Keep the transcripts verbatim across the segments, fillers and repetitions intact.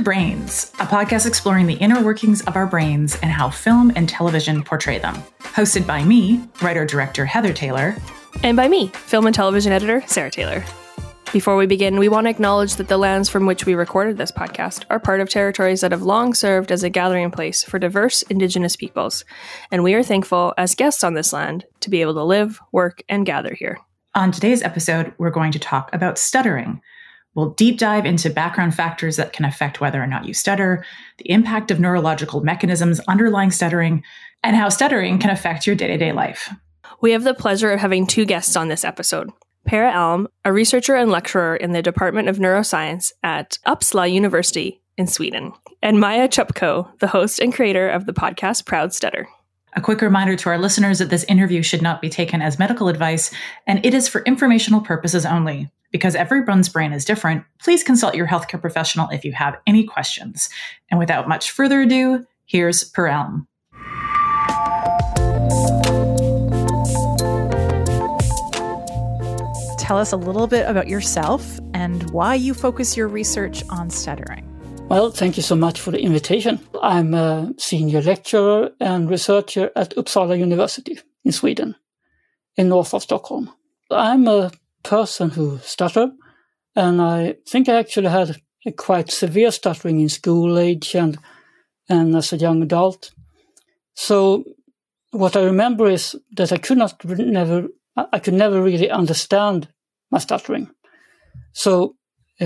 to Brains, a podcast exploring the inner workings of our brains and how film and television portray them. Hosted by me, writer-director Heather Taylor. And by me, film and television editor Sarah Taylor. Before we begin, we want to acknowledge that the lands from which we recorded this podcast are part of territories that have long served as a gathering place for diverse Indigenous peoples, and we are thankful, as guests on this land, to be able to live, work, and gather here. On today's episode, we're going to talk about stuttering. We'll deep dive into background factors that can affect whether or not you stutter, the impact of neurological mechanisms underlying stuttering, and how stuttering can affect your day-to-day life. We have the pleasure of having two guests on this episode. Per Alm, a researcher and lecturer in the Department of Neuroscience at Uppsala University in Sweden, and Maya Chupkov, the host and creator of the podcast Proud Stutter. A quick reminder to our listeners that this interview should not be taken as medical advice, and it is for informational purposes only. Because everyone's brain is different, please consult your healthcare professional if you have any questions. And without much further ado, here's Per Alm. Tell us a little bit about yourself and why you focus your research on stuttering. Well, thank you so much for the invitation. I'm a senior lecturer and researcher at Uppsala University in Sweden, in north of Stockholm. I'm a person who stutters, and I think I actually had a quite severe stuttering in school age and, and as a young adult. So what I remember is that I could not never I could never really understand my stuttering. So,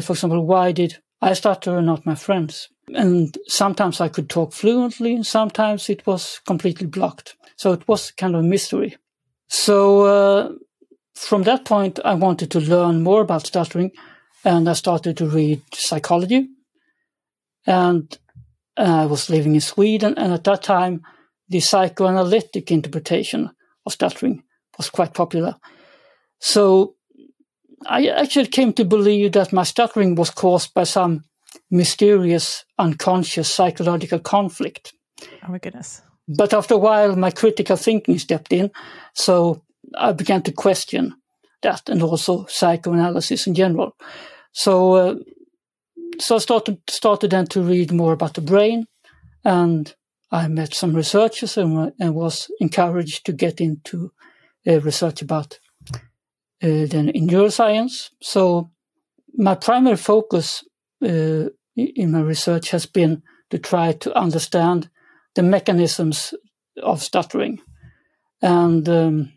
for example, why did I stutter and not my friends? And sometimes I could talk fluently, and sometimes it was completely blocked. So it was kind of a mystery. So uh, from that point, I wanted to learn more about stuttering, and I started to read psychology. And I was living in Sweden, and at that time, the psychoanalytic interpretation of stuttering was quite popular. So I actually came to believe that my stuttering was caused by some mysterious, unconscious psychological conflict. Oh my goodness. But after a while, my critical thinking stepped in. So I began to question that, and also psychoanalysis in general. So uh, so I started, started then to read more about the brain, and I met some researchers and, and was encouraged to get into Uh, research about uh, then in neuroscience. So my primary focus uh, in my research has been to try to understand the mechanisms of stuttering and um,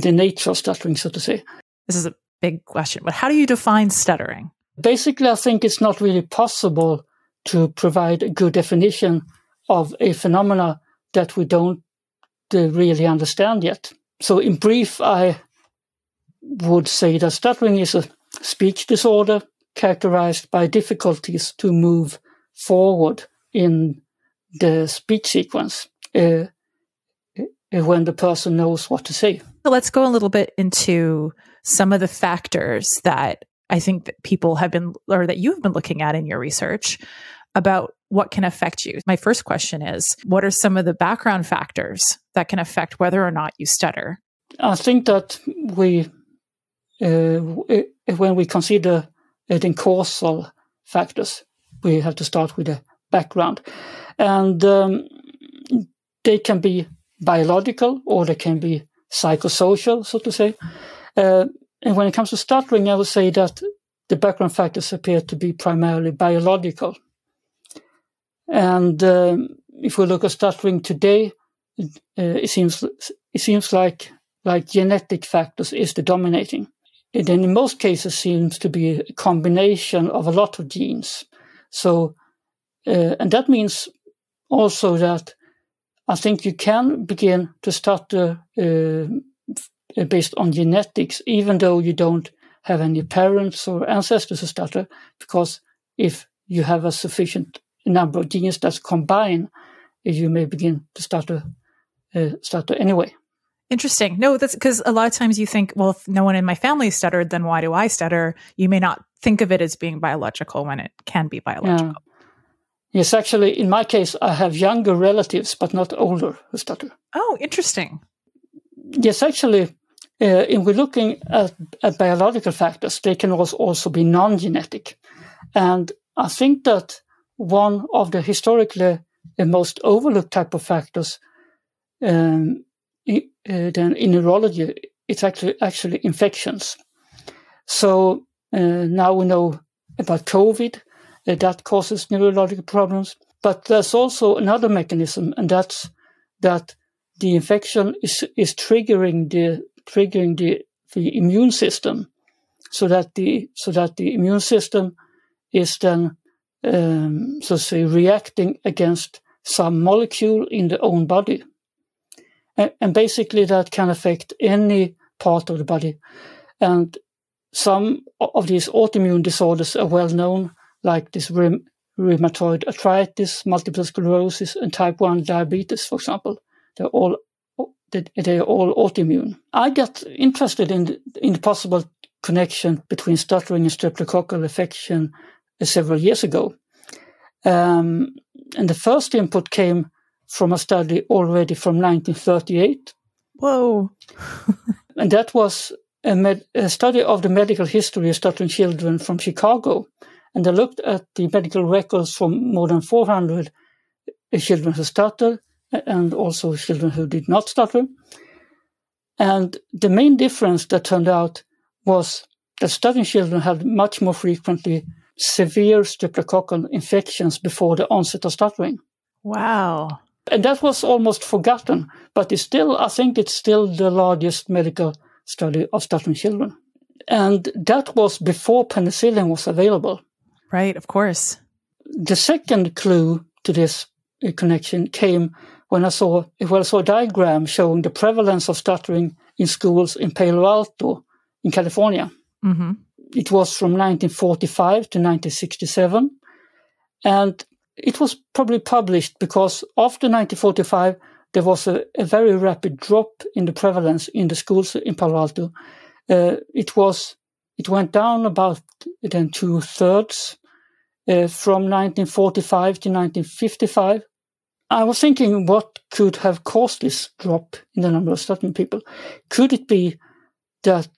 the nature of stuttering, so to say. This is a big question, but how do you define stuttering? Basically, I think it's not really possible to provide a good definition of a phenomena that we don't uh, really understand yet. So in brief, I would say that stuttering is a speech disorder characterized by difficulties to move forward in the speech sequence uh, when the person knows what to say. So let's go a little bit into some of the factors that I think that people have been, or that you've been looking at in your research about what can affect you. My first question is, what are some of the background factors that can affect whether or not you stutter? I think that we, uh, when we consider it in causal factors, we have to start with the background. And um, they can be biological or they can be psychosocial, so to say. Uh, and when it comes to stuttering, I would say that the background factors appear to be primarily biological. And um, if we look at stuttering today, uh, it seems it seems like like genetic factors is the dominating. And then in most cases, seems to be a combination of a lot of genes. So, uh, and that means also that I think you can begin to stutter uh, based on genetics, even though you don't have any parents or ancestors who stutter, because if you have a sufficient number of genes that combine, you may begin to stutter, uh, stutter anyway. Interesting. No, that's because a lot of times you think, well, if no one in my family stuttered, then why do I stutter? You may not think of it as being biological when it can be biological. Yeah. Yes, actually, in my case, I have younger relatives, but not older who stutter. Oh, interesting. Yes, actually, uh, if we're looking at, at biological factors, they can also, also be non-genetic. And I think that one of the historically most overlooked type of factors um, in, uh, than in neurology. It's actually actually infections. So uh, now we know about COVID, uh, that causes neurological problems. But there's also another mechanism, and that's that the infection is is triggering the triggering the, the immune system, so that the so that the immune system is then um, so to say reacting against some molecule in the own body, and, and basically that can affect any part of the body. And some of these autoimmune disorders are well known, like this rheum- rheumatoid arthritis, multiple sclerosis, and type one diabetes, for example. They're all they're all autoimmune. I got interested in the, in the possible connection between stuttering and streptococcal infection several years ago, um, and the first input came from a study already from nineteen thirty-eight. Whoa! And that was A, med- a study of the medical history of stuttering children from Chicago, and they looked at the medical records from more than four hundred children who stuttered and also children who did not stutter. And the main difference that turned out was that stuttering children had much more frequently severe streptococcal infections before the onset of stuttering. Wow. And that was almost forgotten, but it's still, I think it's still the largest medical study of stuttering children. And that was before penicillin was available. Right, of course. The second clue to this connection came when I saw, when I saw a diagram showing the prevalence of stuttering in schools in Palo Alto in California. Mm-hmm. It was from nineteen forty-five to nineteen sixty-seven. And it was probably published because after nineteen forty-five, there was a, a very rapid drop in the prevalence in the schools in Palo Alto. Uh, it was it went down about then two thirds uh, from nineteen forty-five to nineteen fifty-five. I was thinking, what could have caused this drop in the number of stuttering people? Could it be that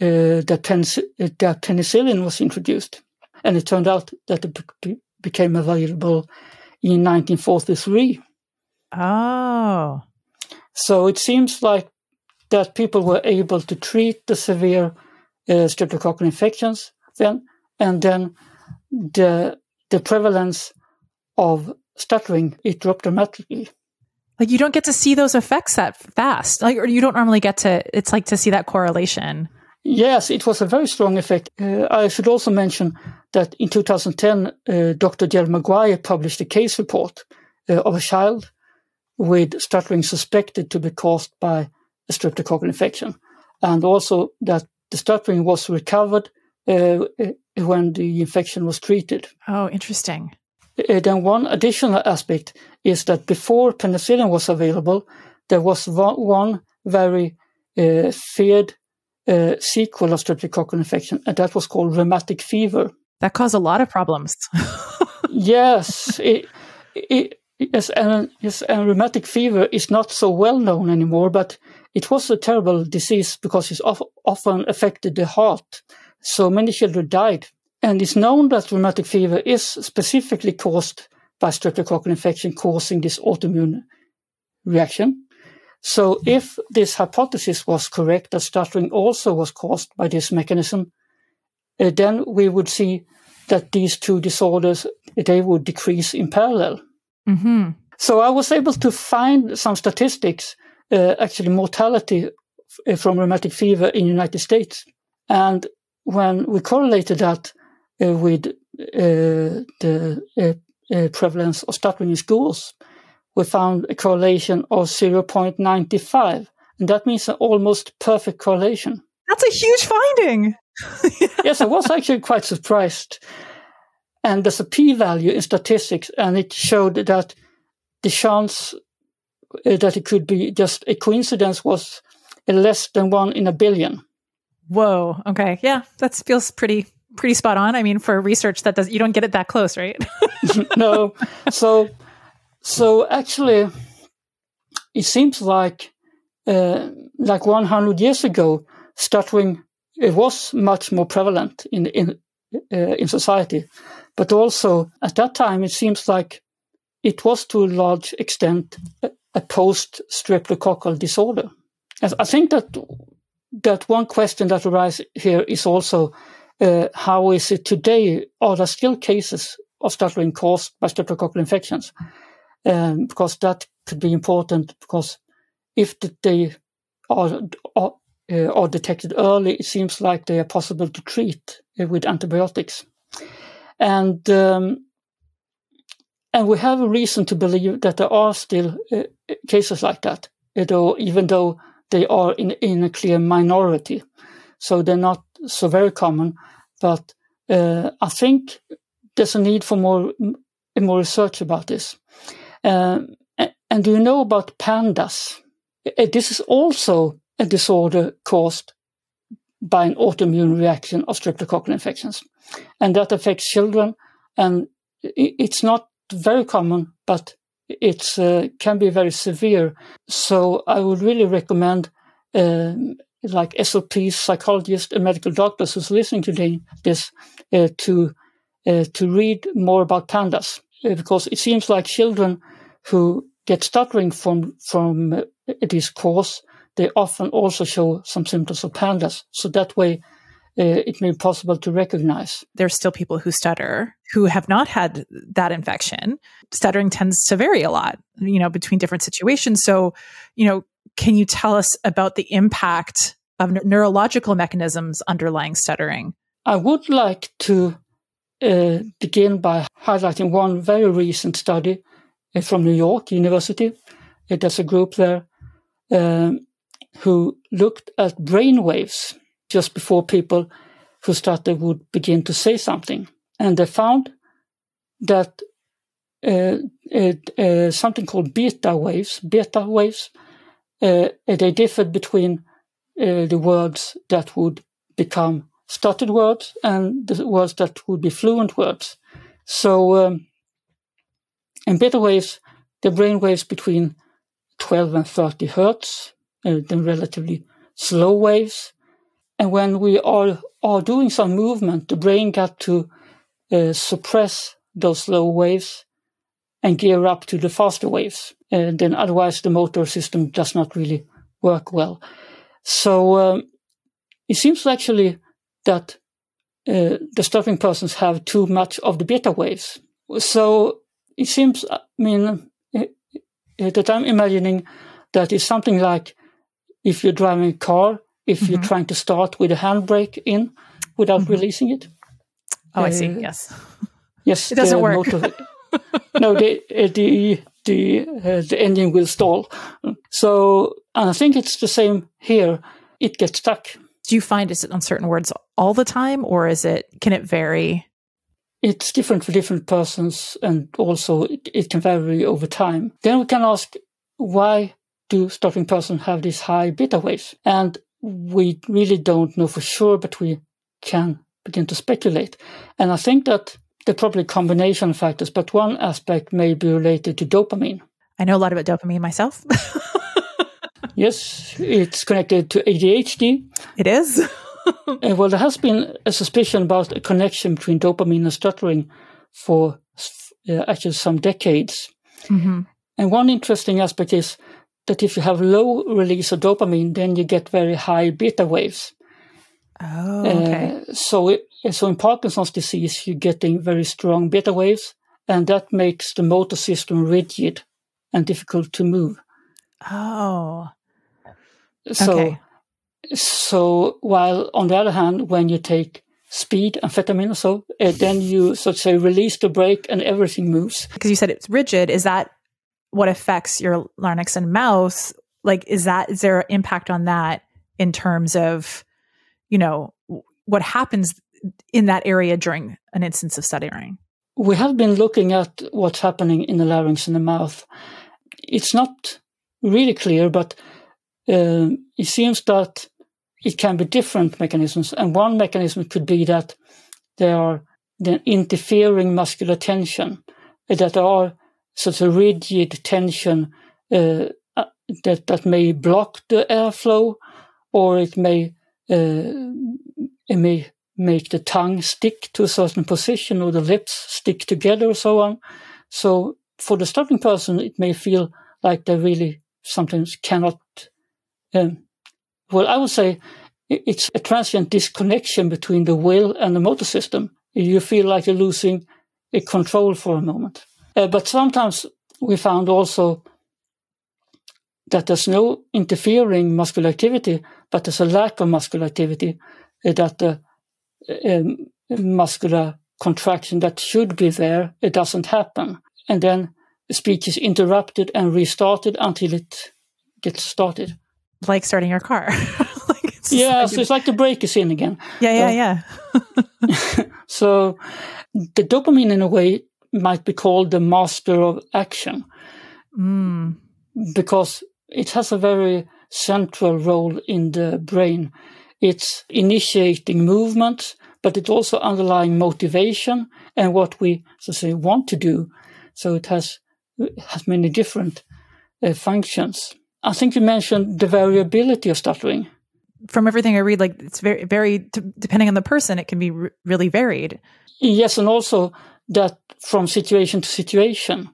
uh, that, penic- that penicillin was introduced, and it turned out that it be- became available in nineteen forty-three? Oh. So it seems like that people were able to treat the severe uh, streptococcal infections then, and then the the prevalence of stuttering, it dropped dramatically. Like, you don't get to see those effects that fast. Like, or you don't normally get to, it's like to see that correlation. Yes, it was a very strong effect. Uh, I should also mention that in two thousand ten, uh, Doctor Jill Maguire published a case report uh, of a child with stuttering suspected to be caused by a streptococcal infection. And also that the stuttering was recovered uh, when the infection was treated. Oh, interesting. Uh, then one additional aspect is that before penicillin was available, there was one, one very uh, feared uh, sequel of streptococcal infection, and that was called rheumatic fever. That caused a lot of problems. Yes. It... it Yes, and, yes, and rheumatic fever is not so well known anymore, but it was a terrible disease because it of, often affected the heart. So many children died. And it's known that rheumatic fever is specifically caused by streptococcal infection causing this autoimmune reaction. So if this hypothesis was correct, that stuttering also was caused by this mechanism, uh, then we would see that these two disorders, they would decrease in parallel. Mm-hmm. So I was able to find some statistics, uh, actually mortality f- from rheumatic fever in the United States. And when we correlated that uh, with uh, the uh, uh, prevalence of stuttering in schools, we found a correlation of zero point nine five. And that means an almost perfect correlation. That's a huge finding. Yes, I was actually quite surprised. And there's a p-value in statistics, and it showed that the chance that it could be just a coincidence was less than one in a billion. Whoa. Okay. Yeah, that feels pretty pretty spot on. I mean, for research that does, you don't get it that close, right? No. So, so actually, it seems like uh, like one hundred years ago, stuttering it was much more prevalent in in. uh, in society. But also, at that time, it seems like it was to a large extent a, a post-streptococcal disorder. And I think that that one question that arises here is also, uh, how is it today? Are there still cases of stuttering caused by streptococcal infections? Um, because that could be important, because if they are, are, uh, are detected early, it seems like they are possible to treat uh, with antibiotics. And um, and we have a reason to believe that there are still uh, cases like that, though, even though they are in, in a clear minority. So they're not so very common. But uh, I think there's a need for more, more research about this. Um, and do you know about PANDAS? This is also a disorder caused by an autoimmune reaction of streptococcal infections. And that affects children. And it's not very common, but it uh, can be very severe. So I would really recommend um, like S L Ps, psychologists, and medical doctors who's listening to this uh, to uh, to read more about PANDAS. Uh, because it seems like children who get stuttering from from uh, this cause, they often also show some symptoms of PANDAS. So that way, uh, it may be possible to recognize. There's still people who stutter who have not had that infection. Stuttering tends to vary a lot, you know, between different situations. So, you know, can you tell us about the impact of n- neurological mechanisms underlying stuttering? I would like to uh, begin by highlighting one very recent study uh, from New York University. Uh, there's a group there Um, who looked at brain waves just before people who stuttered would begin to say something. And they found that uh, uh, uh, something called beta waves, beta waves, uh, they differed between uh, the words that would become stuttered words and the words that would be fluent words. So, um, and beta waves, the brain waves between twelve and thirty hertz, uh, then relatively slow waves. And when we are, are doing some movement, the brain got to uh, suppress those slow waves and gear up to the faster waves. And then otherwise the motor system does not really work well. So um, it seems actually that uh, the stuttering persons have too much of the beta waves. So it seems, I mean, that I'm imagining that is something like if you're driving a car, if mm-hmm. you're trying to start with a handbrake in without mm-hmm. releasing it. Oh, uh, I see. Yes. Yes. It doesn't work. Motor, no, the uh, the the, uh, the engine will stall. So and I think it's the same here. It gets stuck. Do you find is it on certain words all the time, or is it can it vary? It's different for different persons, and also it, it can vary over time. Then we can ask, why do stuttering persons have these high beta waves? And we really don't know for sure, but we can begin to speculate. And I think that there are probably combination of factors, but one aspect may be related to dopamine. I know a lot about dopamine myself. Yes, it's connected to A D H D. It is. Uh, well, there has been a suspicion about a connection between dopamine and stuttering for uh, actually some decades. Mm-hmm. And one interesting aspect is that if you have low release of dopamine, then you get very high beta waves. Oh, okay. Uh, so, it, so in Parkinson's disease, you're getting very strong beta waves, and that makes the motor system rigid and difficult to move. Oh, so, okay. So while on the other hand, when you take speed, amphetamine or so, uh, then you, so to say, release the brake and everything moves. Because you said it's rigid. Is that what affects your larynx and mouth? Like, is that, is there an impact on that in terms of, you know, what happens in that area during an instance of stuttering? We have been looking at what's happening in the larynx and the mouth. It's not really clear, but uh, it seems that it can be different mechanisms. And one mechanism could be that there are the interfering muscular tension, that there are such a rigid tension uh, that, that may block the airflow, or it may, uh, it may make the tongue stick to a certain position or the lips stick together or so on. So for the stuttering person, it may feel like they really sometimes cannot. Um, well, I would say it's a transient disconnection between the will and the motor system. You feel like you're losing a control for a moment. Uh, but sometimes we found also that there's no interfering muscular activity, but there's a lack of muscular activity, uh, that the um, muscular contraction that should be there, it doesn't happen. And then speech is interrupted and restarted until it gets started. Like starting your car. like it's yeah, like so it's like the brake is in again. Yeah, yeah, uh, yeah. So the dopamine, in a way, might be called the master of action. Mm. Because it has a very central role in the brain. It's initiating movement, but it also underlying motivation and what we, so say, want to do. So it has it has many different uh, functions. I think you mentioned the variability of stuttering. From everything I read, like it's very, very t- depending on the person, it can be r- really varied. Yes, and also that from situation to situation,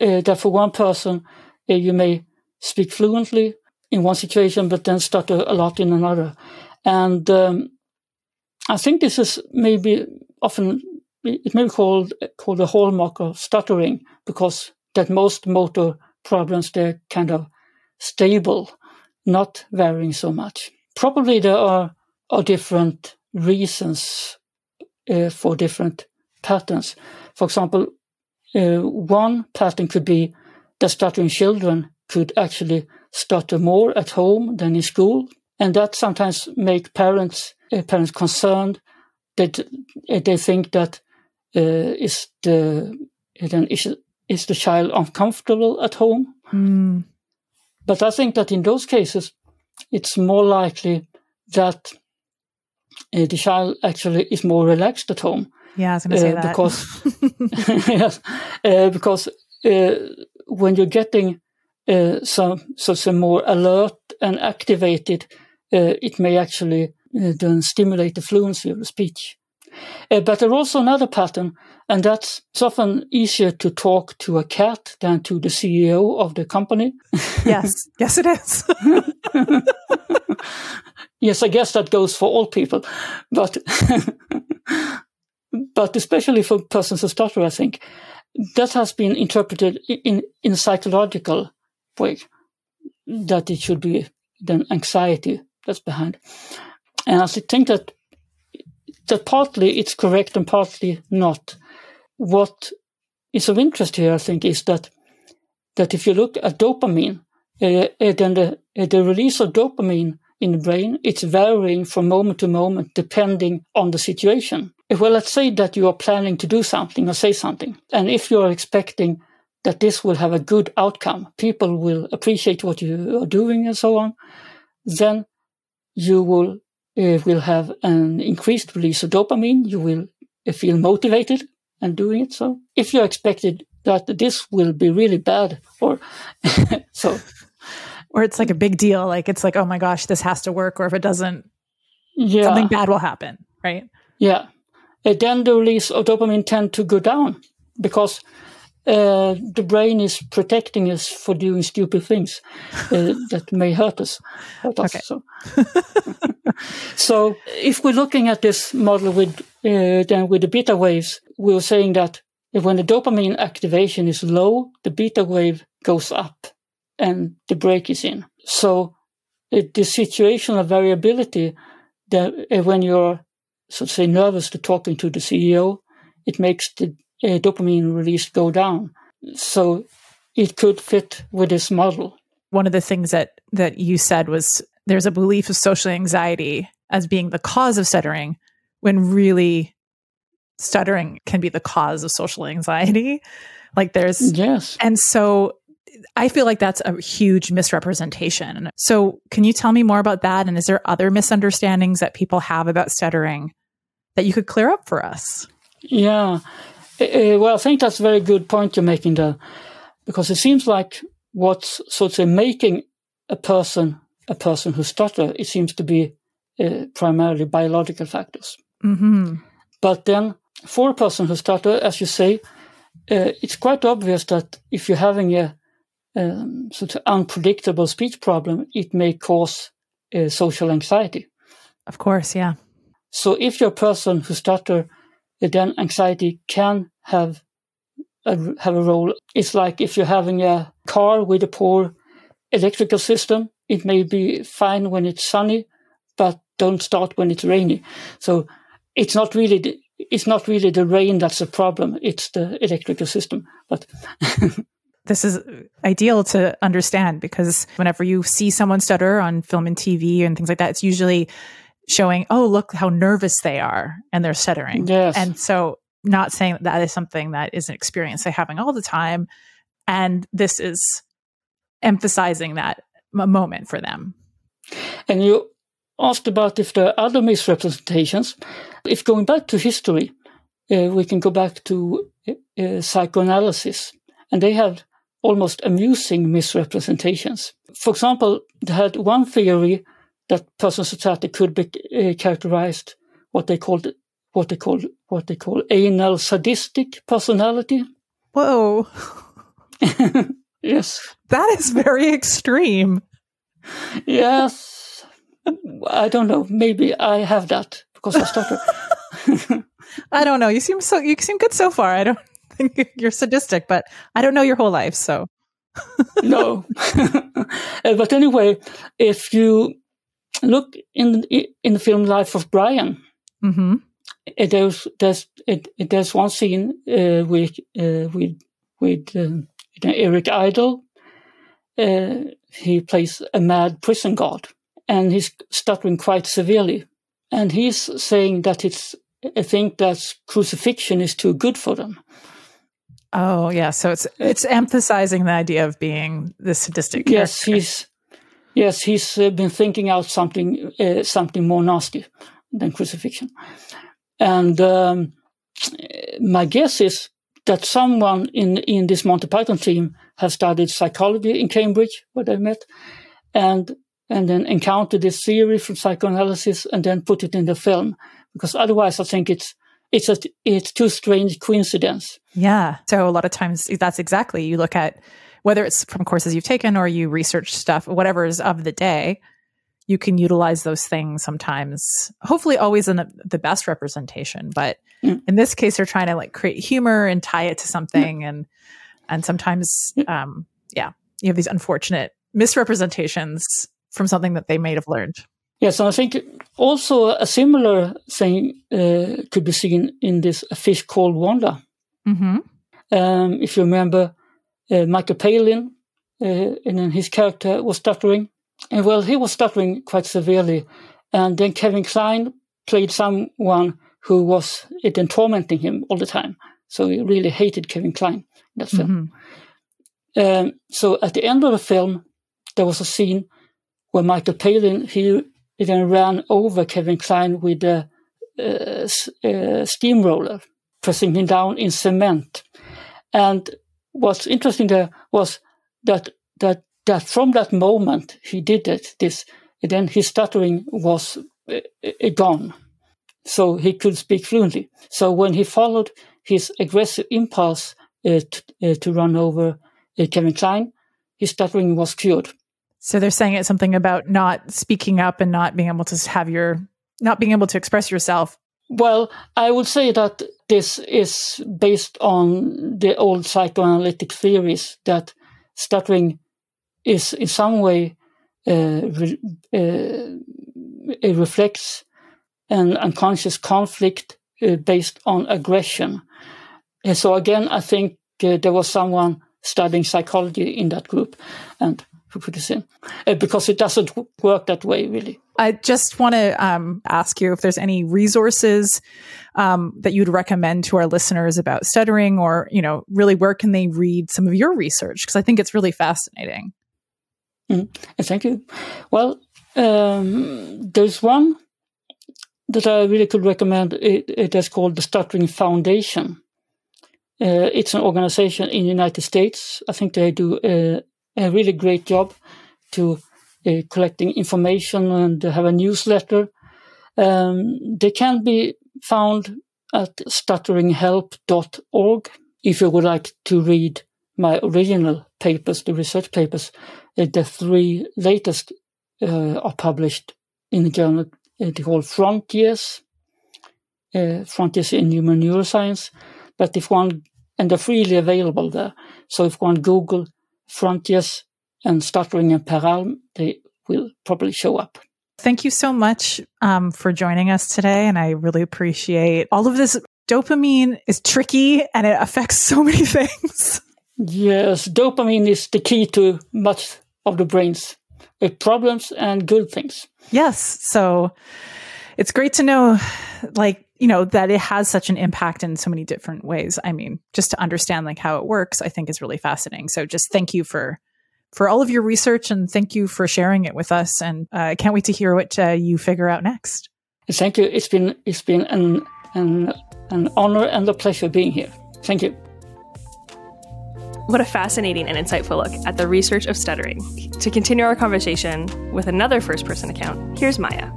uh, that for one person, uh, you may speak fluently in one situation, but then stutter a lot in another. And um, I think this is maybe often, it may be called, called a hallmark of stuttering, because that most motor problems, they're kind of stable, not varying so much. Probably there are, are different reasons uh, for different patterns. For example, uh, one pattern could be that stuttering children could actually stutter more at home than in school, and that sometimes make parents uh, parents concerned that uh, they think that uh, is the then is, is the child uncomfortable at home. Mm. But I think that in those cases, it's more likely that uh, the child actually is more relaxed at home. Yeah, I was going to say uh, that. Because, yes, uh, because uh, when you're getting uh, some, so some more alert and activated, uh, it may actually uh, then stimulate the fluency of the speech. Uh, but there's also another pattern, and that's it's often easier to talk to a cat than to the C E O of the company. Yes, yes, it is. Yes, I guess that goes for all people, but but especially for persons who stutter, I think that has been interpreted in in a psychological way that it should be then anxiety that's behind, and I think that. That partly it's correct and partly not. What is of interest here, I think, is that that if you look at dopamine, uh, then the, the release of dopamine in the brain, it's varying from moment to moment depending on the situation. Well, let's say that you are planning to do something or say something, and if you are expecting that this will have a good outcome, people will appreciate what you are doing and so on, then you will Uh, will have an increased release of dopamine. You will uh, feel motivated and doing it. So if you're expected that this will be really bad or so. Or it's like a big deal. Like it's like, oh my gosh, this has to work. Or if it doesn't, yeah. something bad will happen, right? Yeah. Uh, then the release of dopamine tend to go down because uh, the brain is protecting us for doing stupid things uh, that may hurt us. Hurt us okay. So. So if we're looking at this model with uh, then with the beta waves, we're saying that when the dopamine activation is low, the beta wave goes up and the brake is in. So it, the situational variability that uh, when you're, so to say, nervous to talking to the C E O, it makes the uh, dopamine release go down. So it could fit with this model. One of the things that, that you said was there's a belief of social anxiety as being the cause of stuttering, when really stuttering can be the cause of social anxiety. Like there's, yes. And so I feel like that's a huge misrepresentation. So can you tell me more about that? And is there other misunderstandings that people have about stuttering that you could clear up for us? Yeah. Uh, well, I think that's a very good point you're making there, because it seems like what's sort of making a person A person who stutters, it seems to be uh, primarily biological factors. Mm-hmm. But then for a person who stutters, as you say, uh, it's quite obvious that if you're having a um, sort of unpredictable speech problem, it may cause uh, social anxiety. Of course, yeah. So if you're a person who stutters, then anxiety can have a, have a role. It's like if you're having a car with a poor electrical system, it may be fine when it's sunny, but don't start when it's rainy. So it's not really the, it's not really the rain that's the problem. It's the electrical system. But this is ideal to understand, because whenever you see someone stutter on film and T V and things like that, it's usually showing, oh, look how nervous they are, and they're stuttering. Yes. And so not saying that, that is something that is an experience they're having all the time. And this is emphasizing that moment for them. And you asked about if there are other misrepresentations. If going back to history, uh, we can go back to uh, psychoanalysis, and they had almost amusing misrepresentations. For example, they had one theory that persons with stutter could be uh, characterized what they called what they called what they call anal sadistic personality. Whoa. Yes. That is very extreme. Yes. I don't know. Maybe I have that because I stutter. I don't know. You seem so you seem good so far. I don't think you're sadistic, but I don't know your whole life, so no. But anyway, if you look in in the film Life of Brian. Mm-hmm. There's there's there's one scene uh, with uh, with with um, Eric Idle. Uh, he plays a mad prison guard, and he's stuttering quite severely. And he's saying that it's I think that crucifixion is too good for them. Oh yeah, so it's it's emphasizing the idea of being the sadistic character. Yes, he's. Yes, he's uh, been thinking out something uh, something more nasty than crucifixion. And um, my guess is that someone in, in this Monty Python team has studied psychology in Cambridge, where they met, and and then encountered this theory from psychoanalysis and then put it in the film. Because otherwise, I think it's it's a, it's too strange coincidence. Yeah. So a lot of times, that's exactly you look at. Whether it's from courses you've taken or you research stuff, whatever is of the day, you can utilize those things sometimes, hopefully always in the, the best representation. But mm. in this case, they're trying to like create humor and tie it to something. Mm. And and sometimes, mm. um, yeah, you have these unfortunate misrepresentations from something that they may have learned. Yes, and I think also a similar thing uh, could be seen in this A Fish Called Wanda. Mm-hmm. Um, if you remember, Uh, Michael Palin, uh, and then his character was stuttering. And well, he was stuttering quite severely. And then Kevin Kline played someone who was uh, then tormenting him all the time. So he really hated Kevin Kline in that film. Mm-hmm. Um, so at the end of the film, there was a scene where Michael Palin, he, he then ran over Kevin Kline with a, a, a steamroller, pressing him down in cement. And what's interesting there was that that that from that moment he did it, this, and then his stuttering was uh, gone. So he could speak fluently. So when he followed his aggressive impulse uh, t- uh, to run over uh, Kevin Kline, his stuttering was cured. So they're saying it's something about not speaking up and not being able to have your, not being able to express yourself. Well, I would say that this is based on the old psychoanalytic theories that stuttering is in some way uh, re- uh, it reflects an unconscious conflict uh, based on aggression. And so again, I think uh, there was someone studying psychology in that group and who put this in, uh, because it doesn't w- work that way, really. I just want to um, ask you if there's any resources um, that you'd recommend to our listeners about stuttering, or, you know, really where can they read some of your research? Because I think it's really fascinating. Mm, thank you. Well, um, there's one that I really could recommend. It, it is called the Stuttering Foundation. Uh, it's an organization in the United States. I think they do uh, a really great job to Uh, collecting information and have a newsletter. Um, they can be found at stuttering help dot org if you would like to read my original papers, the research papers. The three latest uh, are published in the journal called Frontiers, uh, Frontiers in Human Neuroscience. But if one, and they're freely available there. So if one Google Frontiers and Stuttering and Per Alm, they will probably show up. Thank you so much um, for joining us today. And I really appreciate all of this. Dopamine is tricky and it affects so many things. Yes, dopamine is the key to much of the brain's problems and good things. Yes. So it's great to know, like, you know, that it has such an impact in so many different ways. I mean, just to understand like how it works, I think is really fascinating. So just thank you for for all of your research and thank you for sharing it with us. And I uh, can't wait to hear what uh, you figure out next. Thank you. It's been it's been an, an an honor and a pleasure being here. Thank you. What a fascinating and insightful look at the research of stuttering. To continue our conversation with another first-person account, here's Maya.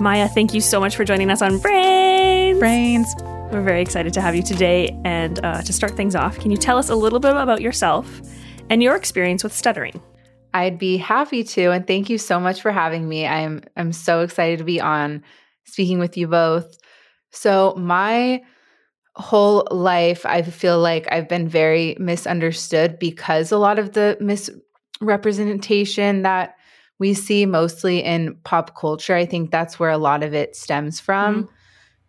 Maya, thank you so much for joining us on Brains. Brains. We're very excited to have you today. And uh, to start things off, can you tell us a little bit about yourself and your experience with stuttering? I'd be happy to, and thank you so much for having me. I'm I'm so excited to be on speaking with you both. So my whole life, I feel like I've been very misunderstood because a lot of the misrepresentation that we see mostly in pop culture, I think that's where a lot of it stems from. Mm-hmm.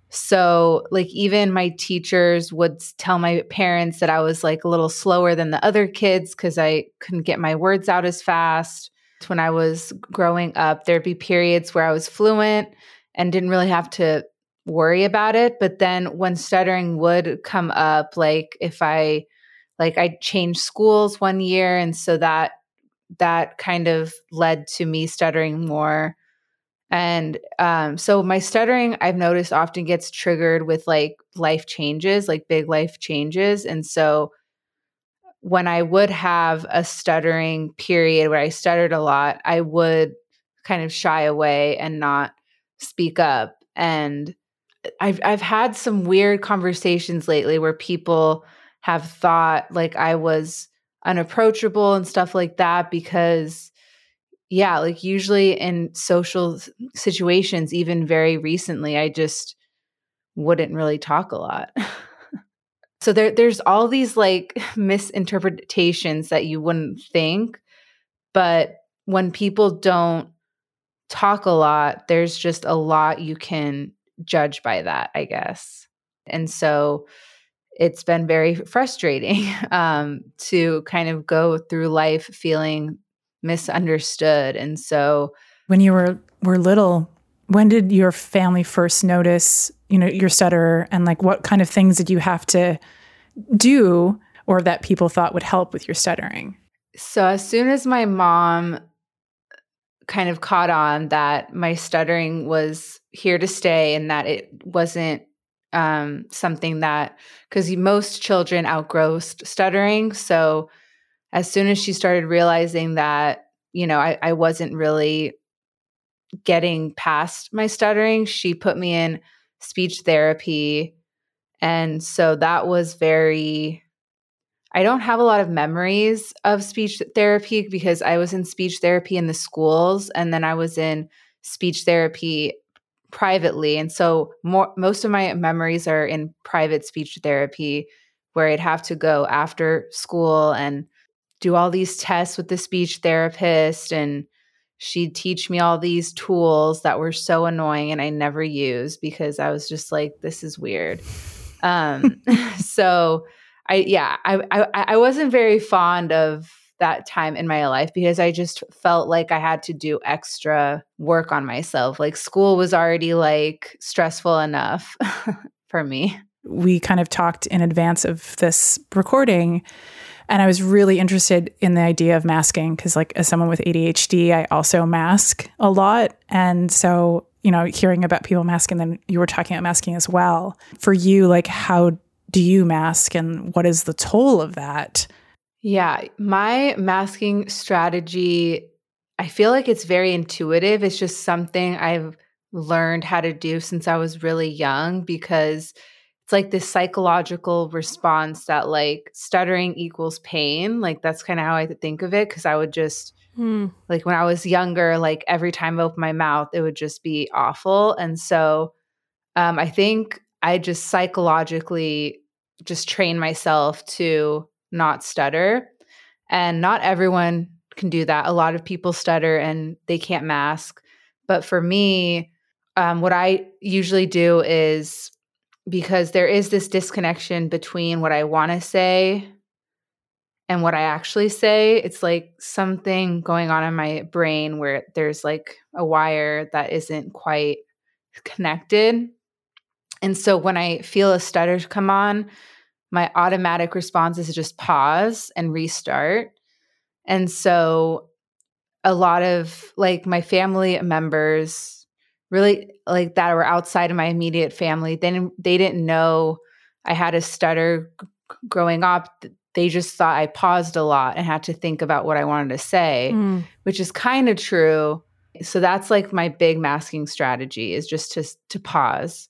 So like even my teachers would tell my parents that I was like a little slower than the other kids because I couldn't get my words out as fast. When I was growing up, there'd be periods where I was fluent and didn't really have to worry about it. But then when stuttering would come up, like if I, like I changed schools one year. And so that, that kind of led to me stuttering more. And um, so my stuttering, I've noticed, often gets triggered with like life changes, like big life changes. And so when I would have a stuttering period where I stuttered a lot, I would kind of shy away and not speak up. And I've I've had some weird conversations lately where people have thought like I was unapproachable and stuff like that because, yeah, like usually in social situations, even very recently, I just wouldn't really talk a lot. So there there's all these like misinterpretations that you wouldn't think, but when people don't talk a lot, there's just a lot you can judge by that, I guess. And so it's been very frustrating um, to kind of go through life feeling misunderstood. And so when you were, were little, when did your family first notice, you know, your stutter and like what kind of things did you have to do or that people thought would help with your stuttering? So as soon as my mom kind of caught on that my stuttering was here to stay and that it wasn't um, something that, because most children outgrow st- stuttering. So as soon as she started realizing that, you know, I, I wasn't really getting past my stuttering, she put me in speech therapy. And so that was very, I don't have a lot of memories of speech therapy because I was in speech therapy in the schools and then I was in speech therapy privately. And so more, most of my memories are in private speech therapy where I'd have to go after school and do all these tests with the speech therapist. And she'd teach me all these tools that were so annoying and I never used because I was just like, this is weird. Um, so I, yeah, I, I, I wasn't very fond of that time in my life because I just felt like I had to do extra work on myself. Like school was already like stressful enough for me. We kind of talked in advance of this recording and I was really interested in the idea of masking because like as someone with A D H D, I also mask a lot. And so, you know, hearing about people masking, then you were talking about masking as well. For you, like how do you mask and what is the toll of that? Yeah, my masking strategy, I feel like it's very intuitive. It's just something I've learned how to do since I was really young, because it's like this psychological response that like stuttering equals pain. Like that's kind of how I think of it, because I would just mm. like when I was younger, like every time I opened my mouth, it would just be awful. And so um, I think I just psychologically just trained myself to not stutter. And not everyone can do that. A lot of people stutter and they can't mask. But for me, um, what I usually do is, because there is this disconnection between what I want to say and what I actually say. It's like something going on in my brain where there's like a wire that isn't quite connected. And so when I feel a stutter come on, my automatic response is to just pause and restart. And so a lot of like my family members, really like that were outside of my immediate family, they didn't, they didn't know I had a stutter g- growing up. They just thought I paused a lot and had to think about what I wanted to say, mm. which is kind of true. So that's like my big masking strategy, is just to, to pause.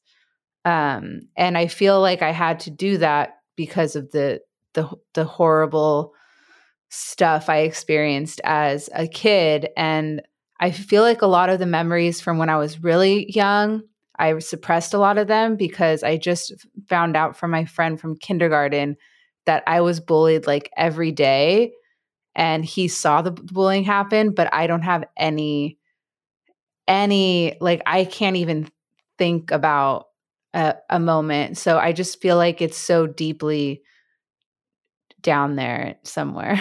Um, and I feel like I had to do that because of the, the, the horrible stuff I experienced as a kid. And I feel like a lot of the memories from when I was really young, I suppressed a lot of them because I just found out from my friend from kindergarten that I was bullied like every day, and he saw the bullying happen, but I don't have any, any, like I can't even think about a, a moment. So I just feel like it's so deeply down there somewhere,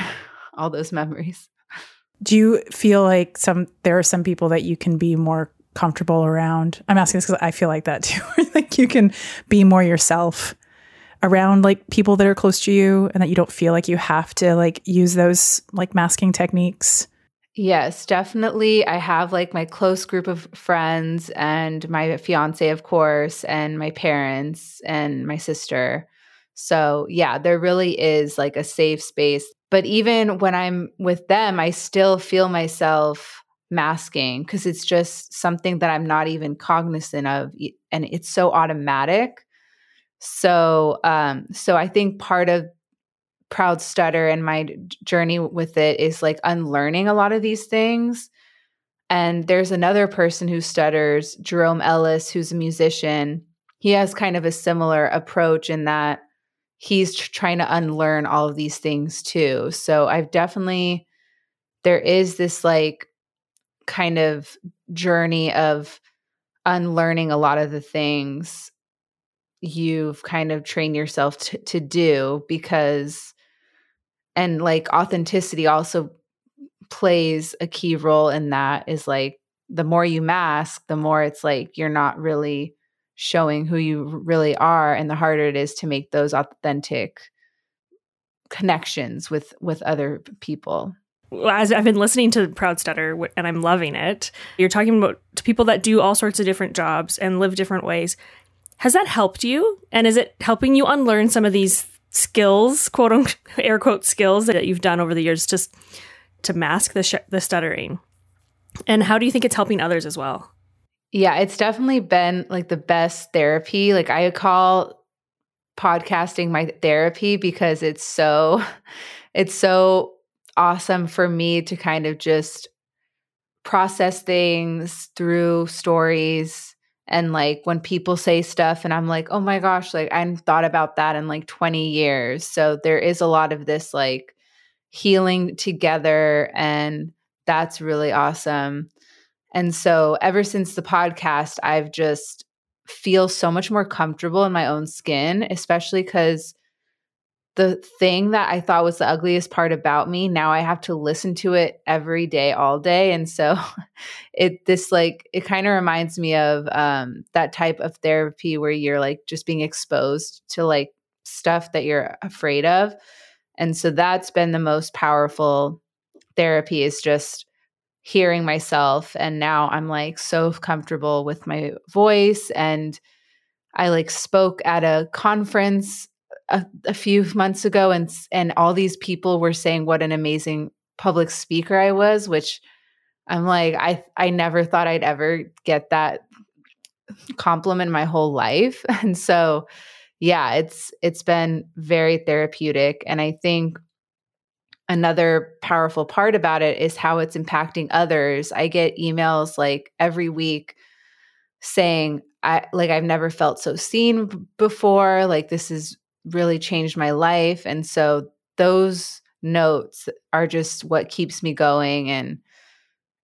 all those memories. Do you feel like some there are some people that you can be more comfortable around? I'm asking this because I feel like that too. Like you can be more yourself around like people that are close to you, and that you don't feel like you have to like use those like masking techniques. Yes, definitely. I have like my close group of friends and my fiance, of course, and my parents and my sister. So yeah, there really is like a safe space. But even when I'm with them, I still feel myself masking because it's just something that I'm not even cognizant of, and it's so automatic. So, um, so I think part of Proud Stutter and my journey with it is like unlearning a lot of these things. And there's another person who stutters, Jerome Ellis, who's a musician. He has kind of a similar approach in that he's tr- trying to unlearn all of these things too. So I've definitely, there is this like kind of journey of unlearning a lot of the things you've kind of trained yourself t- to do, because, and like authenticity also plays a key role in that, is like the more you mask, the more it's like you're not really showing who you really are, and the harder it is to make those authentic connections with with other people. Well, as I've been listening to Proud Stutter and I'm loving it, you're talking about to people that do all sorts of different jobs and live different ways. Has that helped you? And is it helping you unlearn some of these skills, quote unquote, air quote skills that you've done over the years just to mask the sh- the stuttering? And how do you think it's helping others as well? Yeah, it's definitely been like the best therapy. Like I call podcasting my therapy because it's so, it's so awesome for me to kind of just process things through stories. And like when people say stuff and I'm like, oh my gosh, like I hadn't thought about that in like twenty years. So there is a lot of this like healing together, and that's really awesome. And so ever since the podcast, I've just feel so much more comfortable in my own skin, especially because the thing that I thought was the ugliest part about me, now I have to listen to it every day, all day. And so it this like it kind of reminds me of um, that type of therapy where you're like just being exposed to like stuff that you're afraid of. And so that's been the most powerful therapy, is just hearing myself. And now I'm like so comfortable with my voice. And I like spoke at a conference a, a few months ago, and and all these people were saying what an amazing public speaker I was, which I'm like, I I never thought I'd ever get that compliment my whole life. And so, yeah, it's it's been very therapeutic. And I think another powerful part about it is how it's impacting others. I get emails like every week saying, I like, I've never felt so seen before. Like, this has really changed my life. And so those notes are just what keeps me going, and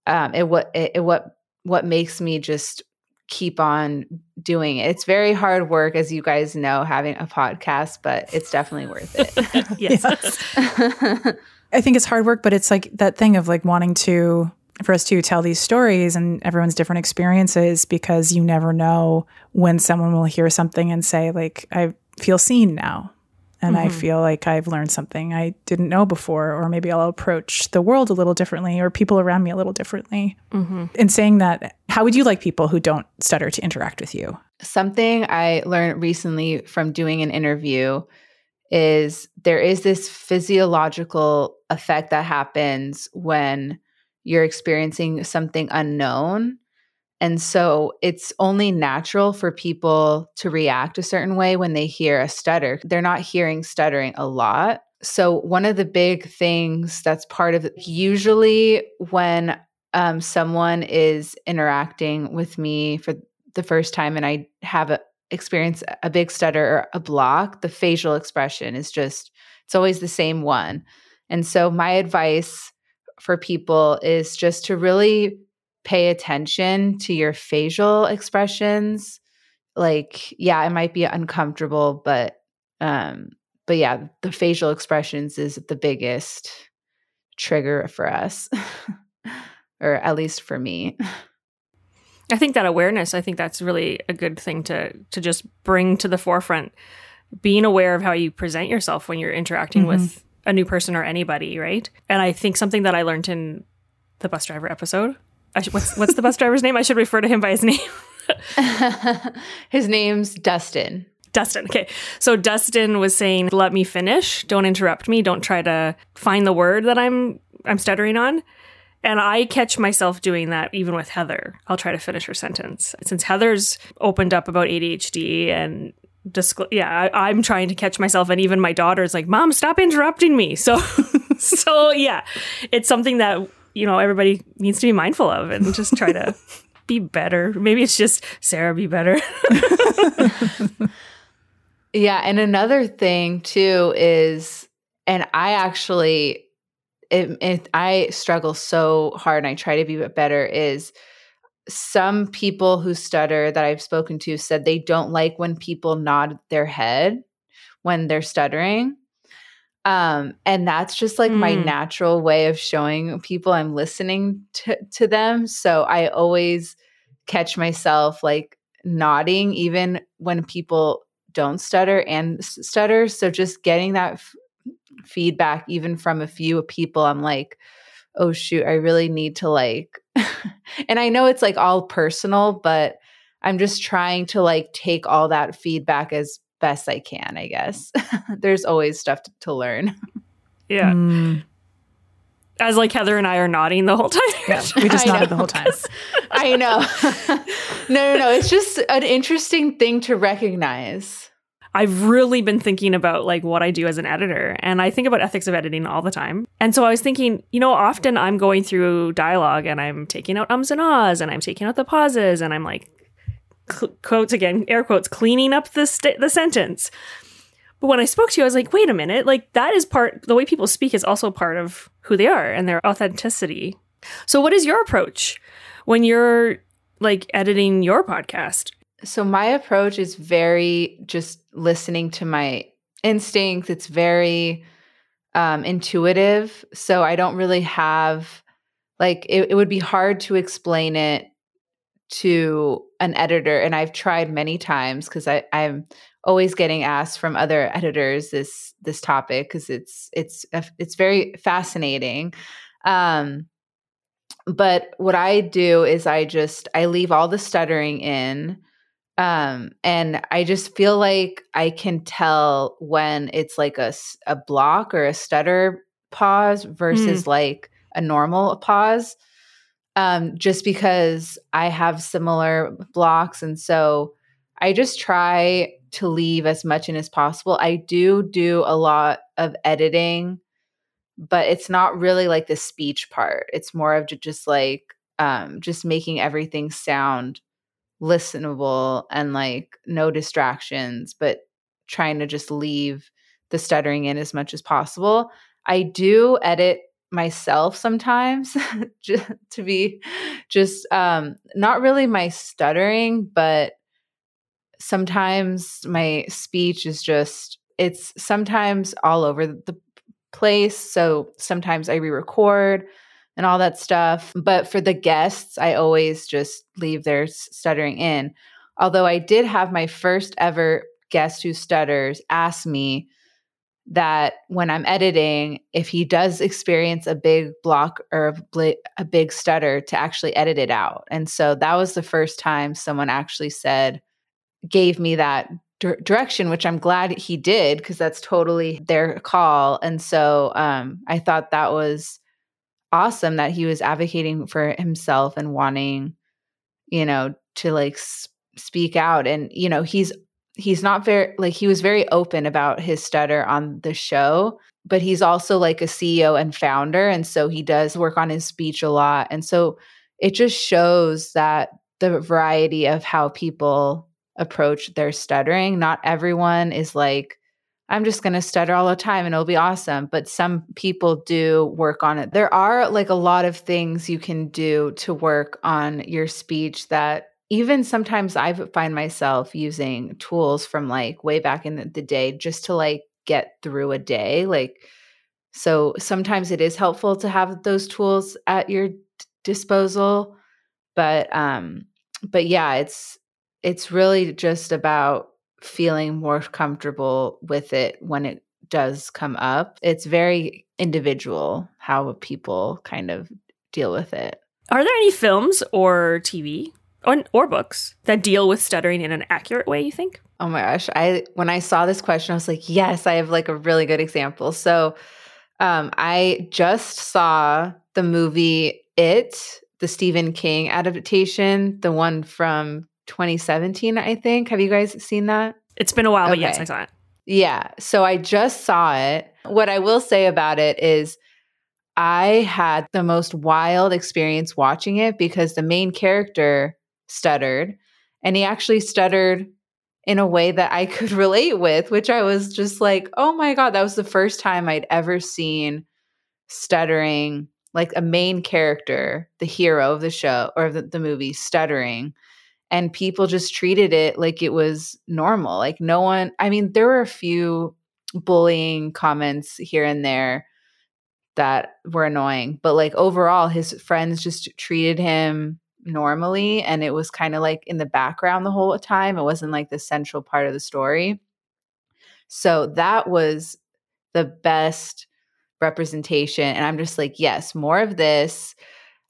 um, it what it, it what what makes me just keep on doing it. It's very hard work, as you guys know, having a podcast, but it's definitely worth it. Yes, yes. I think it's hard work, but it's like that thing of like wanting to for us to tell these stories and everyone's different experiences, because you never know when someone will hear something and say, like, I feel seen now. And mm-hmm. I feel like I've learned something I didn't know before, or maybe I'll approach the world a little differently, or people around me a little differently. Mm-hmm. In saying that, how would you like people who don't stutter to interact with you? Something I learned recently from doing an interview is there is this physiological effect that happens when you're experiencing something unknown. And so it's only natural for people to react a certain way when they hear a stutter. They're not hearing stuttering a lot. So one of the big things that's part of it, usually when um, someone is interacting with me for the first time and I have a, experience a big stutter or a block, the facial expression is just, it's always the same one. And so my advice for people is just to really pay attention to your facial expressions. Like, yeah, it might be uncomfortable, but, um, but yeah, the facial expressions is the biggest trigger for us, or at least for me. I think that awareness, I think that's really a good thing to, to just bring to the forefront, being aware of how you present yourself when you're interacting mm-hmm. with a new person or anybody. Right. And I think something that I learned in the bus driver episode, I should, what's, what's the bus driver's name? I should refer to him by his name. His name's Dustin. Dustin. Okay. So Dustin was saying, let me finish. Don't interrupt me. Don't try to find the word that I'm I'm stuttering on. And I catch myself doing that even with Heather. I'll try to finish her sentence. Since Heather's opened up about A D H D and discl- yeah, I, I'm trying to catch myself. And even my daughter's like, Mom, stop interrupting me. So, so yeah, it's something that, you know, everybody needs to be mindful of and just try to be better. Maybe it's just Sarah, be better. Yeah. And another thing too is, and I actually, it, it, I struggle so hard and I try to be better, is some people who stutter that I've spoken to said they don't like when people nod their head when they're stuttering. Um, and that's just like mm. my natural way of showing people I'm listening to, to them. So I always catch myself like nodding even when people don't stutter and stutter. So just getting that f- feedback, even from a few people, I'm like, oh shoot, I really need to like, and I know it's like all personal, but I'm just trying to like take all that feedback as best I can, I guess. There's always stuff to, to learn. Yeah. Mm. As like Heather and I are nodding the whole time. Yeah, we just nodded know, the whole time. I know. No, no, no. It's just an interesting thing to recognize. I've really been thinking about like what I do as an editor, and I think about ethics of editing all the time. And so I was thinking, you know, often I'm going through dialogue and I'm taking out ums and ahs and I'm taking out the pauses and I'm like, quotes again, air quotes, cleaning up the st- the sentence. But when I spoke to you, I was like, wait a minute, like that is part, the way people speak is also part of who they are and their authenticity. So what is your approach when you're like editing your podcast? So my approach is very just listening to my instincts. It's very um, intuitive. So I don't really have, like, it, it would be hard to explain it to an editor. And I've tried many times because I'm always getting asked from other editors this this topic because it's it's it's very fascinating. Um, but what I do is I just I leave all the stuttering in, um, and I just feel like I can tell when it's like a a block or a stutter pause versus mm. like a normal pause. um, just because I have similar blocks. And so I just try to leave as much in as possible. I do do a lot of editing, but it's not really like the speech part. It's more of just like um, just making everything sound listenable and like no distractions, but trying to just leave the stuttering in as much as possible. I do edit myself sometimes just to be just um, not really my stuttering, but sometimes my speech is just, it's sometimes all over the place. So sometimes I re-record and all that stuff. But for the guests, I always just leave their stuttering in. Although I did have my first ever guest who stutters ask me that when I'm editing, if he does experience a big block or a big stutter, to actually edit it out. And so that was the first time someone actually said, gave me that d- direction, which I'm glad he did, because that's totally their call. And so um, I thought that was awesome that he was advocating for himself and wanting, you know, to like s- speak out. And, you know, he's he's not very, like, he was very open about his stutter on the show, but he's also like a C E O and founder. And so he does work on his speech a lot. And so it just shows that the variety of how people approach their stuttering. Not everyone is like, I'm just going to stutter all the time and it'll be awesome. But some people do work on it. There are like a lot of things you can do to work on your speech that even sometimes I find myself using tools from like way back in the day just to like get through a day. Like, so sometimes it is helpful to have those tools at your d- disposal. But, um, but yeah, it's, It's really just about feeling more comfortable with it when it does come up. It's very individual how people kind of deal with it. Are there any films or T V or, or books that deal with stuttering in an accurate way, you think? Oh my gosh. I when I saw this question, I was like, yes, I have like a really good example. So um, I just saw the movie It, the Stephen King adaptation, the one from twenty seventeen, I think. Have you guys seen that? It's been a while, okay. But yes, I saw it. Yeah. So I just saw it. What I will say about it is I had the most wild experience watching it because the main character stuttered, and he actually stuttered in a way that I could relate with, which I was just like, oh my God, that was the first time I'd ever seen stuttering, like a main character, the hero of the show or the, the movie stuttering. And people just treated it like it was normal. Like no one, I mean, there were a few bullying comments here and there that were annoying. But like overall, his friends just treated him normally. And it was kind of like in the background the whole time. It wasn't like the central part of the story. So that was the best representation. And I'm just like, yes, more of this.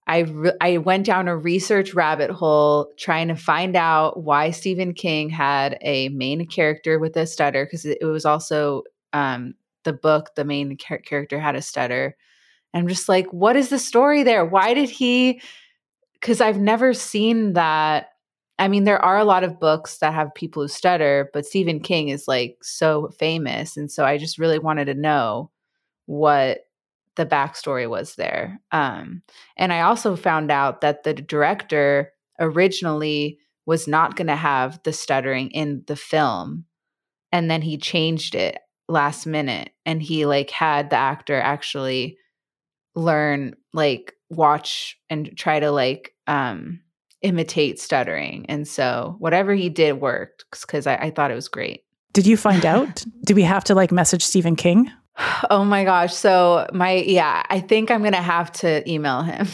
I, re- I went down a research rabbit hole trying to find out why Stephen King had a main character with a stutter, because it, it was also um, the book, the main char- character had a stutter. And I'm just like, what is the story there? Why did he – because I've never seen that. I mean, there are a lot of books that have people who stutter, but Stephen King is like so famous. And so I just really wanted to know what – the backstory was there. Um, and I also found out that the director originally was not going to have the stuttering in the film. And then he changed it last minute. And he like had the actor actually learn, like watch and try to like um, imitate stuttering. And so whatever he did worked, because I, I thought it was great. Did you find out? Did we have to like message Stephen King? Oh my gosh. So my, yeah, I think I'm going to have to email him.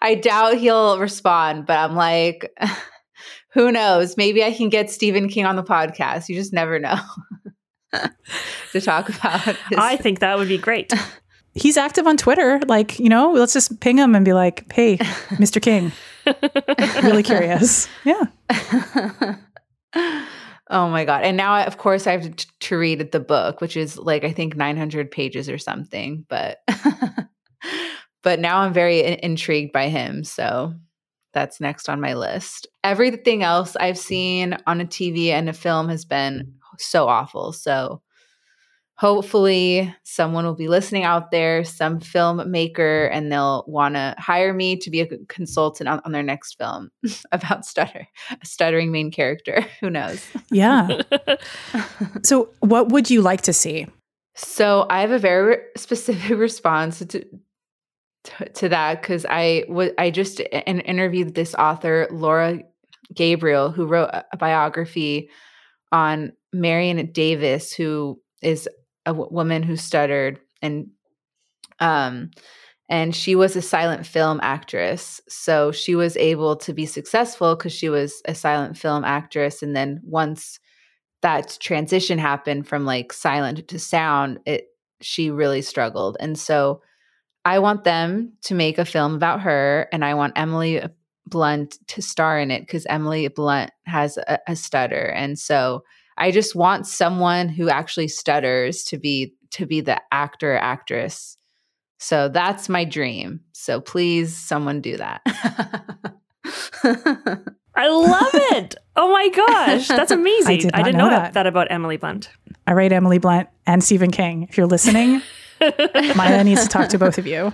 I doubt he'll respond, but I'm like, who knows? Maybe I can get Stephen King on the podcast. You just never know to talk about. His- I think that would be great. He's active on Twitter. Like, you know, let's just ping him and be like, hey, Mister King, really curious. Yeah. Oh my God. And now, of course, I have to read the book, which is like, I think nine hundred pages or something, but, but now I'm very in- intrigued by him. So that's next on my list. Everything else I've seen on a T V and a film has been so awful. So hopefully someone will be listening out there, some filmmaker, and they'll want to hire me to be a consultant on, on their next film about stutter, a stuttering main character. Who knows? Yeah. So what would you like to see? So I have a very specific response to to, to that because I, w- I just in- interviewed this author, Laura Gabriel, who wrote a biography on Marion Davis, who is a w- woman who stuttered, and um, and she was a silent film actress. So she was able to be successful because she was a silent film actress. And then once that transition happened from like silent to sound, it she really struggled. And so I want them to make a film about her, and I want Emily Blunt to star in it because Emily Blunt has a, a stutter. And so I just want someone who actually stutters to be to be the actor or actress. So that's my dream. So please, someone do that. I love it. Oh my gosh. That's amazing. I, did I didn't know, know that. that about Emily Blunt. I rate Emily Blunt and Stephen King. If you're listening, Maya needs to talk to both of you.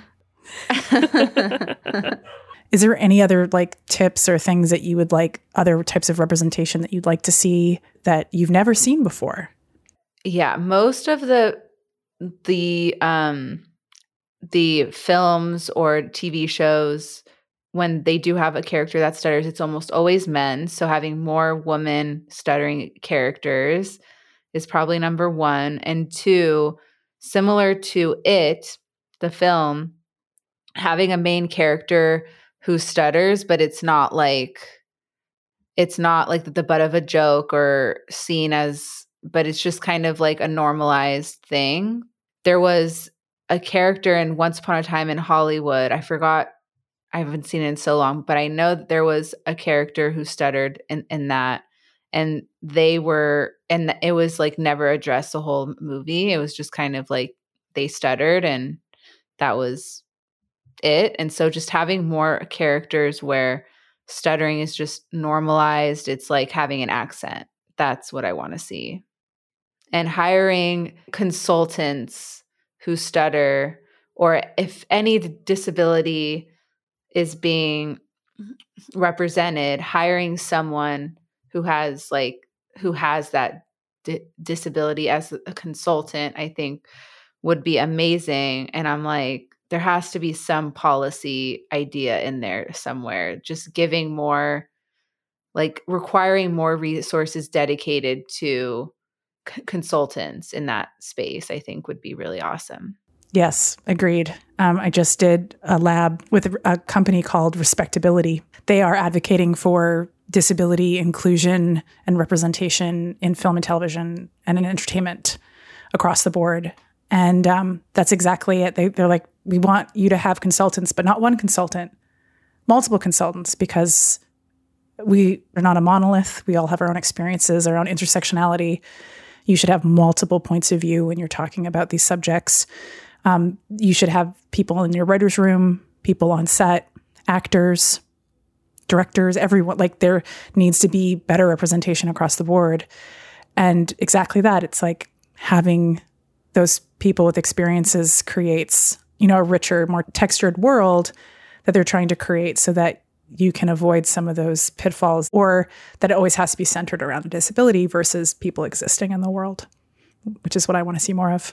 Is there any other like tips or things that you would like, other types of representation that you'd like to see that you've never seen before? Yeah. Most of the, the, um, the films or T V shows, when they do have a character that stutters, it's almost always men. So having more women stuttering characters is probably number one. And two, similar to It, the film, having a main character who stutters, but it's not like it's not like the butt of a joke or seen as, but it's just kind of like a normalized thing. There was a character in Once Upon a Time in Hollywood. I forgot. I haven't seen it in so long, but I know that there was a character who stuttered in, in that, and they were, and it was like never addressed the whole movie. It was just kind of like they stuttered and that was it. And so just having more characters where stuttering is just normalized, it's like having an accent. That's what I want to see. And hiring consultants who stutter, or if any disability is being represented, hiring someone who has like who has that di- disability as a consultant, I think would be amazing. And I'm like, there has to be some policy idea in there somewhere, just giving more, like requiring more resources dedicated to c- consultants in that space, I think would be really awesome. Yes, agreed. Um, I just did a lab with a company called Respectability. They are advocating for disability inclusion and representation in film and television and in entertainment across the board. And um, that's exactly it. They, they're like, we want you to have consultants, but not one consultant, multiple consultants, because we are not a monolith. We all have our own experiences, our own intersectionality. You should have multiple points of view when you're talking about these subjects. Um, you should have people in your writer's room, people on set, actors, directors, everyone. Like there needs to be better representation across the board. And exactly that. It's like having those people with experiences creates, you know, a richer, more textured world that they're trying to create so that you can avoid some of those pitfalls, or that it always has to be centered around a disability versus people existing in the world, which is what I want to see more of.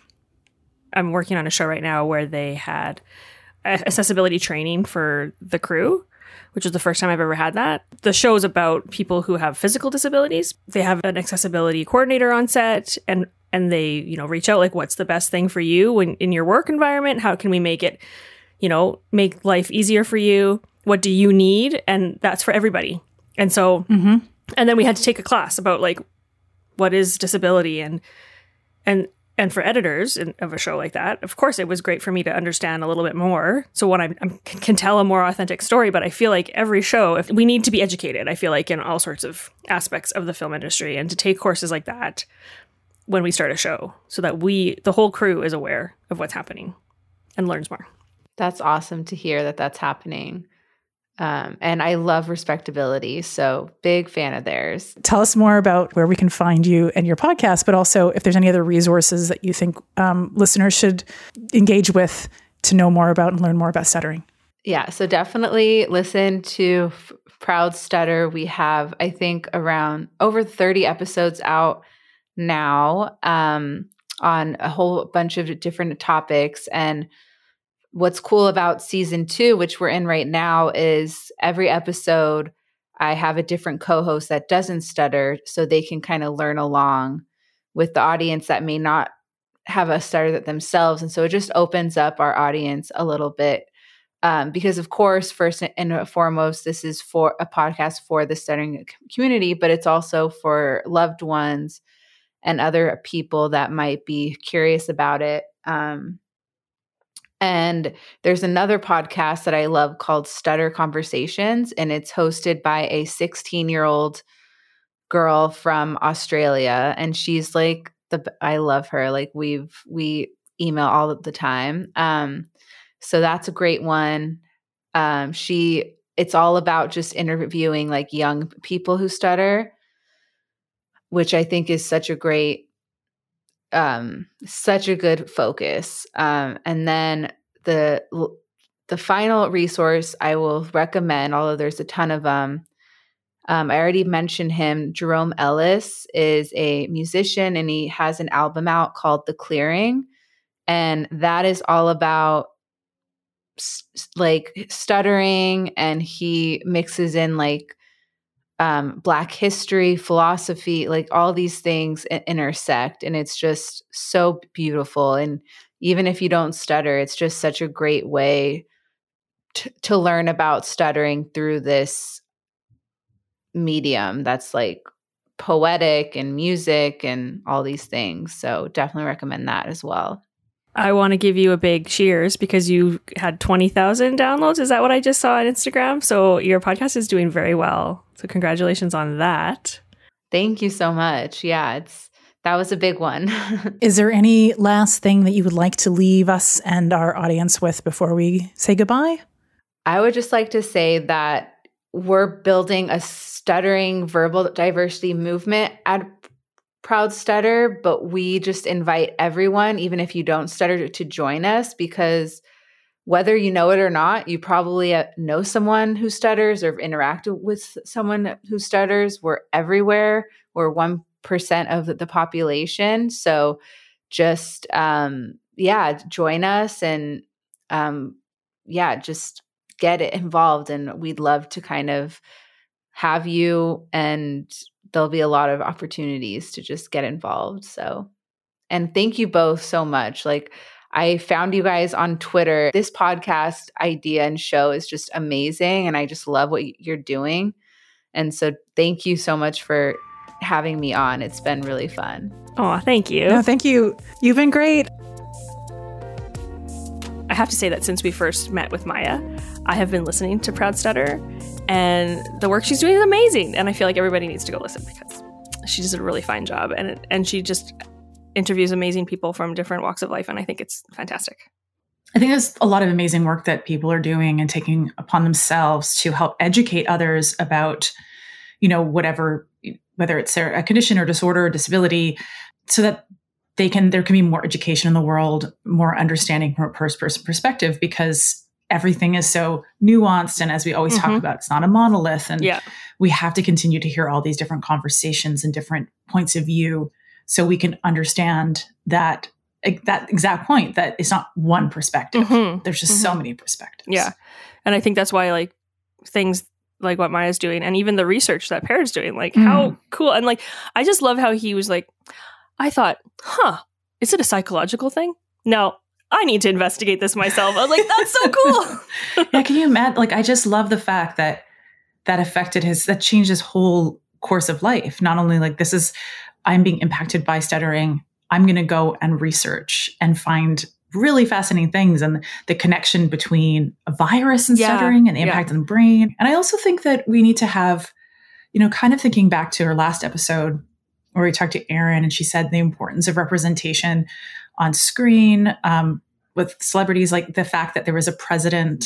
I'm working on a show right now where they had accessibility training for the crew, which is the first time I've ever had that. The show is about people who have physical disabilities. They have an accessibility coordinator on set, and and they, you know, reach out like, what's the best thing for you in, in your work environment? How can we make it, you know, make life easier for you? What do you need? And that's for everybody. And so, mm-hmm. and then we had to take a class about like, what is disability? And, and, And for editors in, of a show like that, of course, it was great for me to understand a little bit more. So when I can tell a more authentic story, but I feel like every show, if we need to be educated, I feel like in all sorts of aspects of the film industry, and to take courses like that when we start a show so that we, the whole crew is aware of what's happening and learns more. That's awesome to hear that that's happening. Um, and I love Respectability, so big fan of theirs. Tell us more about where we can find you and your podcast, but also if there's any other resources that you think um, listeners should engage with to know more about and learn more about stuttering. Yeah, so definitely listen to F- Proud Stutter. We have, I think, around over thirty episodes out now um, on a whole bunch of different topics. And what's cool about season two, which we're in right now, is every episode I have a different co-host that doesn't stutter so they can kind of learn along with the audience that may not have a stutter that themselves. And so it just opens up our audience a little bit um, because, of course, first and foremost, this is for a podcast for the stuttering community, but it's also for loved ones and other people that might be curious about it. Um, And there's another podcast that I love called Stutter Conversations, and it's hosted by a sixteen-year-old girl from Australia. And she's like, the I love her. Like we've we email all of the time. Um, so that's a great one. Um, she it's all about just interviewing like young people who stutter, which I think is such a great. Um, such a good focus. Um, and then the, the final resource I will recommend, although there's a ton of them. Um, I already mentioned him. Jerome Ellis is a musician and he has an album out called The Clearing. And that is all about st- like stuttering. And he mixes in like Um, Black history, philosophy, like all these things intersect. And it's just so beautiful. And even if you don't stutter, it's just such a great way t- to learn about stuttering through this medium that's like poetic and music and all these things. So definitely recommend that as well. I want to give you a big cheers because you had twenty thousand downloads. Is that what I just saw on Instagram? So your podcast is doing very well. So congratulations on that. Thank you so much. Yeah, it's that was a big one. Is there any last thing that you would like to leave us and our audience with before we say goodbye? I would just like to say that we're building a stuttering verbal diversity movement at Proud Stutter, but we just invite everyone, even if you don't stutter, to join us, because whether you know it or not, you probably know someone who stutters or interacted with someone who stutters. We're everywhere. We're one percent of the population. So just, um, yeah, join us and, um, yeah, just get involved. And we'd love to kind of have you, and there'll be a lot of opportunities to just get involved. So, and thank you both so much. Like, I found you guys on Twitter. This podcast idea and show is just amazing. And I just love what you're doing. And so thank you so much for having me on. It's been really fun. Oh, thank you. No, thank you. You've been great. I have to say that since we first met with Maya, I have been listening to Proud Stutter, and the work she's doing is amazing. And I feel like everybody needs to go listen because she does a really fine job, and and she just interviews amazing people from different walks of life. And I think it's fantastic. I think there's a lot of amazing work that people are doing and taking upon themselves to help educate others about, you know, whatever, whether it's a condition or disorder or disability, so that they can, there can be more education in the world, more understanding from a first-person perspective, because everything is so nuanced. And as we always mm-hmm. talk about, it's not a monolith. And yeah. we have to continue to hear all these different conversations and different points of view, so we can understand that that exact point, that it's not one perspective. Mm-hmm. There's just mm-hmm. so many perspectives. Yeah. And I think that's why, like, things like what Maya's doing, and even the research that Per's doing, like mm. how cool. And like, I just love how he was like, I thought, huh, is it a psychological thing? No, I need to investigate this myself. I was like, that's so cool. Yeah. Can you imagine? Like, I just love the fact that that affected his, that changed his whole course of life. Not only like, this is, I'm being impacted by stuttering, I'm going to go and research and find really fascinating things, and the connection between a virus and yeah, stuttering and the impact yeah. on the brain. And I also think that we need to have, you know, kind of thinking back to our last episode where we talked to Erin, and she said the importance of representation on screen, um, with celebrities, like the fact that there was a president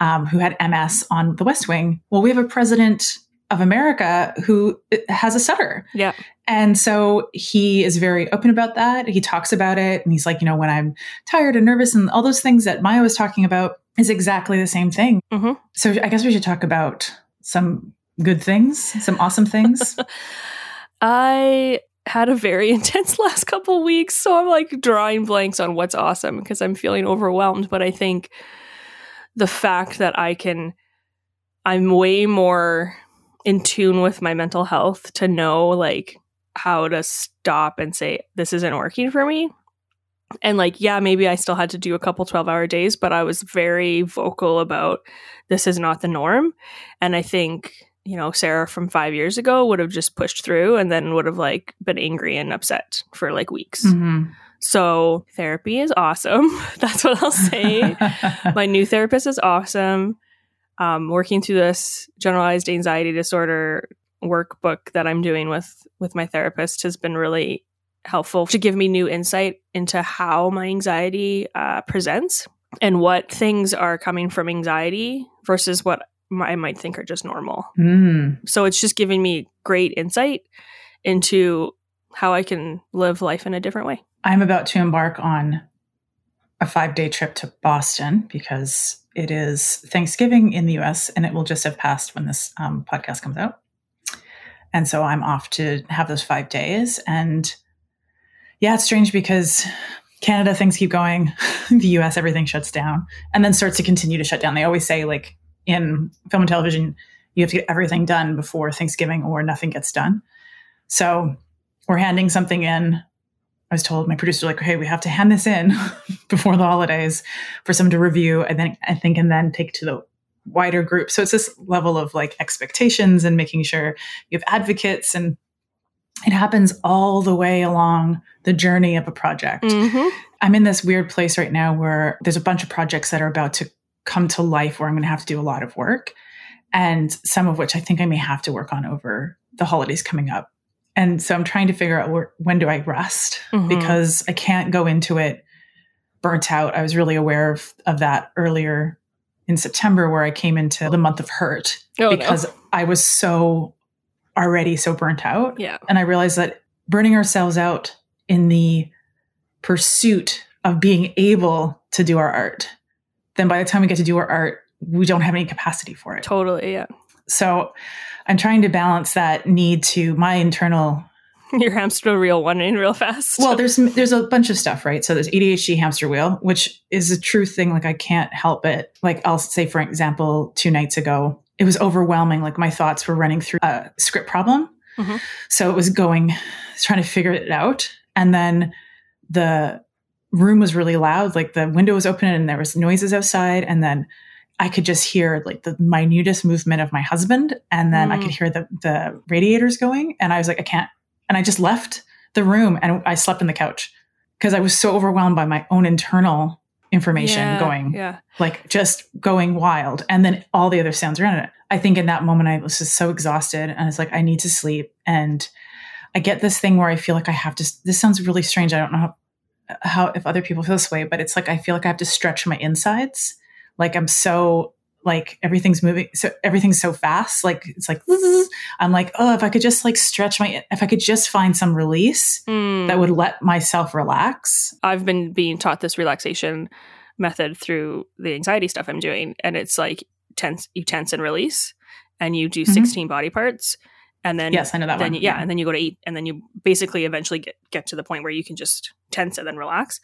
um, who had M S on The West Wing. Well, we have a president of America who has a stutter. Yeah. And so he is very open about that. He talks about it. And he's like, you know, when I'm tired and nervous and all those things that Maya was talking about is exactly the same thing. Mm-hmm. So I guess we should talk about some good things, some awesome things. I had a very intense last couple of weeks. So I'm like drawing blanks on what's awesome because I'm feeling overwhelmed. But I think the fact that I can, I'm way more in tune with my mental health to know like how to stop and say, this isn't working for me. And like, yeah, maybe I still had to do a couple twelve hour days, but I was very vocal about this is not the norm. And I think, you know, Sarah from five years ago would have just pushed through and then would have like been angry and upset for like weeks. Mm-hmm. So therapy is awesome. That's what I'll say. My new therapist is awesome. Um, working through this generalized anxiety disorder workbook that I'm doing with, with my therapist has been really helpful to give me new insight into how my anxiety uh, presents and what things are coming from anxiety versus what I might think are just normal. Mm. So it's just giving me great insight into how I can live life in a different way. I'm about to embark on a five-day trip to Boston because it is Thanksgiving in the U S and it will just have passed when this um, podcast comes out. And so I'm off to have those five days. And yeah, it's strange because Canada, things keep going. The U S, everything shuts down and then starts to continue to shut down. They always say like, in film and television, you have to get everything done before Thanksgiving or nothing gets done. So we're handing something in. I was told, my producer, like, hey, we have to hand this in before the holidays for someone to review, and then I think, and then take to the wider group. So it's this level of like expectations and making sure you have advocates, and it happens all the way along the journey of a project. Mm-hmm. I'm in this weird place right now where there's a bunch of projects that are about to come to life where I'm going to have to do a lot of work, and some of which I think I may have to work on over the holidays coming up. And so I'm trying to figure out where, when do I rest? Mm-hmm. Because I can't go into it burnt out. I was really aware of, of that earlier in September where I came into the month of hurt oh, because no. I was so already so burnt out. Yeah. And I realized that burning ourselves out in the pursuit of being able to do our art, then by the time we get to do our art, we don't have any capacity for it. Totally, yeah. So I'm trying to balance that need to my internal... Your hamster wheel running real fast. Well, there's there's a bunch of stuff, right? So there's A D H D hamster wheel, which is a true thing. Like, I can't help it. Like, I'll say, for example, two nights ago, it was overwhelming. Like, my thoughts were running through a script problem. Mm-hmm. So it was going, trying to figure it out. And then the room was really loud, like the window was open and there was noises outside, and then I could just hear like the minutest movement of my husband, and then mm. I could hear the the radiators going, and I was like, I can't. And I just left the room and I slept on the couch because I was so overwhelmed by my own internal information yeah, going yeah. like just going wild, and then all the other sounds around it. I think in that moment I was just so exhausted, and I was like, I need to sleep. And I get this thing where I feel like I have to, this sounds really strange, I don't know how how if other people feel this way, but it's like, I feel like I have to stretch my insides. Like, I'm so like, everything's moving. So everything's so fast. Like, it's like, I'm like, oh, if I could just like stretch my, if I could just find some release mm. that would let myself relax. I've been being taught this relaxation method through the anxiety stuff I'm doing. And it's like tense, you tense and release, and you do mm-hmm. sixteen body parts. And then, yes, I know that then, one. Yeah, yeah. And then you go to eat, and then you basically eventually get, get to the point where you can just tense and then relax.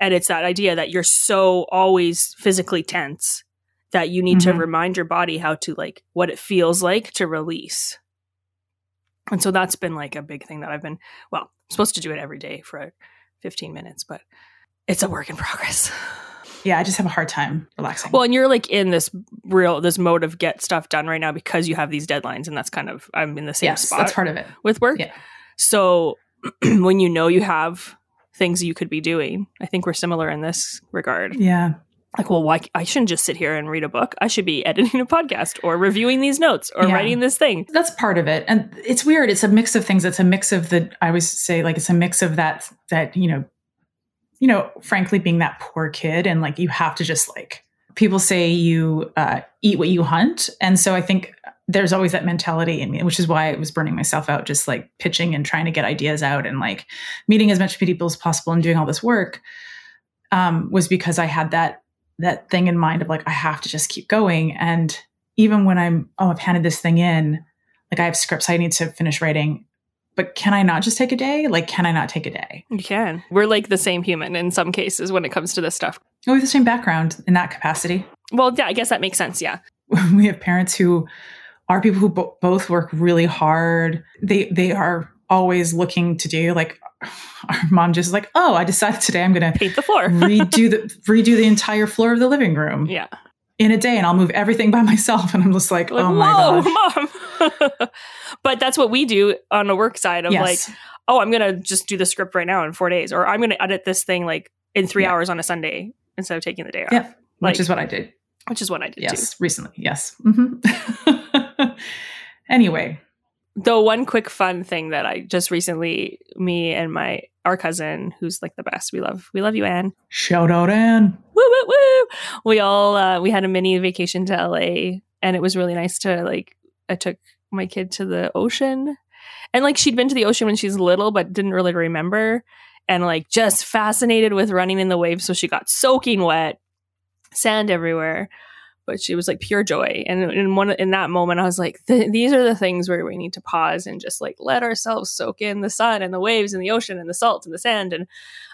And it's that idea that you're so always physically tense that you need mm-hmm. to remind your body how to like what it feels like to release. And so that's been like a big thing that I've been, well, I'm supposed to do it every day for fifteen minutes, but it's a work in progress. Yeah, I just have a hard time relaxing. Well, and you're like in this real, this mode of get stuff done right now because you have these deadlines, and that's kind of, I'm in the same yes, spot. That's part of it. With work. Yeah. So when you know you have things you could be doing, I think we're similar in this regard. Yeah. Like, well, why, I shouldn't just sit here and read a book. I should be editing a podcast or reviewing these notes or yeah. writing this thing. That's part of it. And it's weird. It's a mix of things. It's a mix of the, I always say, like, it's a mix of that, that, you know, you know, frankly, being that poor kid. And like, you have to just like, people say you uh, eat what you hunt. And so I think there's always that mentality in me, which is why I was burning myself out, just like pitching and trying to get ideas out and like meeting as much people as possible and doing all this work, um, was because I had that, that thing in mind of like, I have to just keep going. And even when I'm, oh, I've handed this thing in, like I have scripts I need to finish writing, but can I not just take a day? Like, can I not take a day? You can. We're like the same human in some cases when it comes to this stuff. We have the same background in that capacity. Well, yeah, I guess that makes sense. Yeah. We have parents who are people who bo- both work really hard. They they are always looking to do, like, our mom just is like, oh, I decided today I'm going to paint the floor, redo the redo the entire floor of the living room. Yeah, in a day, and I'll move everything by myself. And I'm just like, like oh my whoa, gosh, mom. But that's what we do on the work side of yes. like, oh, I'm going to just do the script right now in four days, or I'm going to edit this thing like in three yeah. hours on a Sunday instead of taking the day off. Yeah, like, which is what I did. Which is what I did yes, too. Recently. Yes. Mm-hmm. Anyway. Though one quick fun thing that I just recently, me and my, our cousin, who's like the best, we love, we love you, Anne. Shout out, Anne. Woo, woo, woo. We all, uh, we had a mini vacation to L A, and it was really nice to like, I took my kid to the ocean, and like she'd been to the ocean when she was little, but didn't really remember. And like just fascinated with running in the waves. So she got soaking wet. Sand everywhere, but she was like pure joy. And in one in that moment, I was like, th- these are the things where we need to pause and just like let ourselves soak in the sun and the waves and the ocean and the salt and the sand. And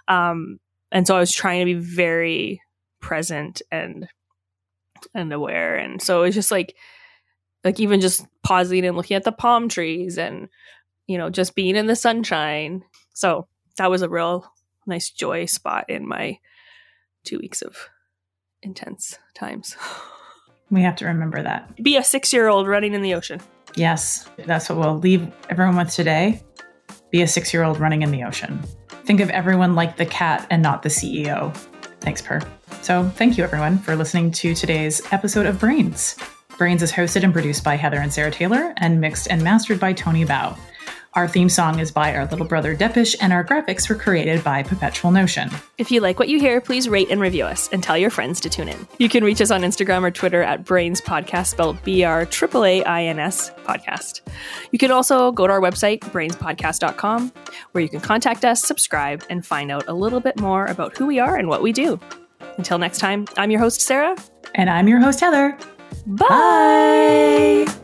um, and so I was trying to be very present and and aware. And so it was just like like even just pausing and looking at the palm trees and you know just being in the sunshine. So that was a real nice joy spot in my two weeks of intense times. We have to remember that. Be a six-year-old running in the ocean. Yes, that's what we'll leave everyone with today. Be a six-year-old running in the ocean. Think of everyone like the cat and not the C E O. Thanks, Per. So thank you, everyone, for listening to today's episode of Brains. Brains is hosted and produced by Heather and Sarah Taylor and mixed and mastered by Tony Bao. Our theme song is by our little brother Deppisch, and our graphics were created by Perpetual Notion. If you like what you hear, please rate and review us and tell your friends to tune in. You can reach us on Instagram or Twitter at BraaainsPodcast, spelled B R A A I N S podcast. You can also go to our website, brains podcast dot com, where you can contact us, subscribe, and find out a little bit more about who we are and what we do. Until next time, I'm your host, Sarah. And I'm your host, Heather. Bye! Bye.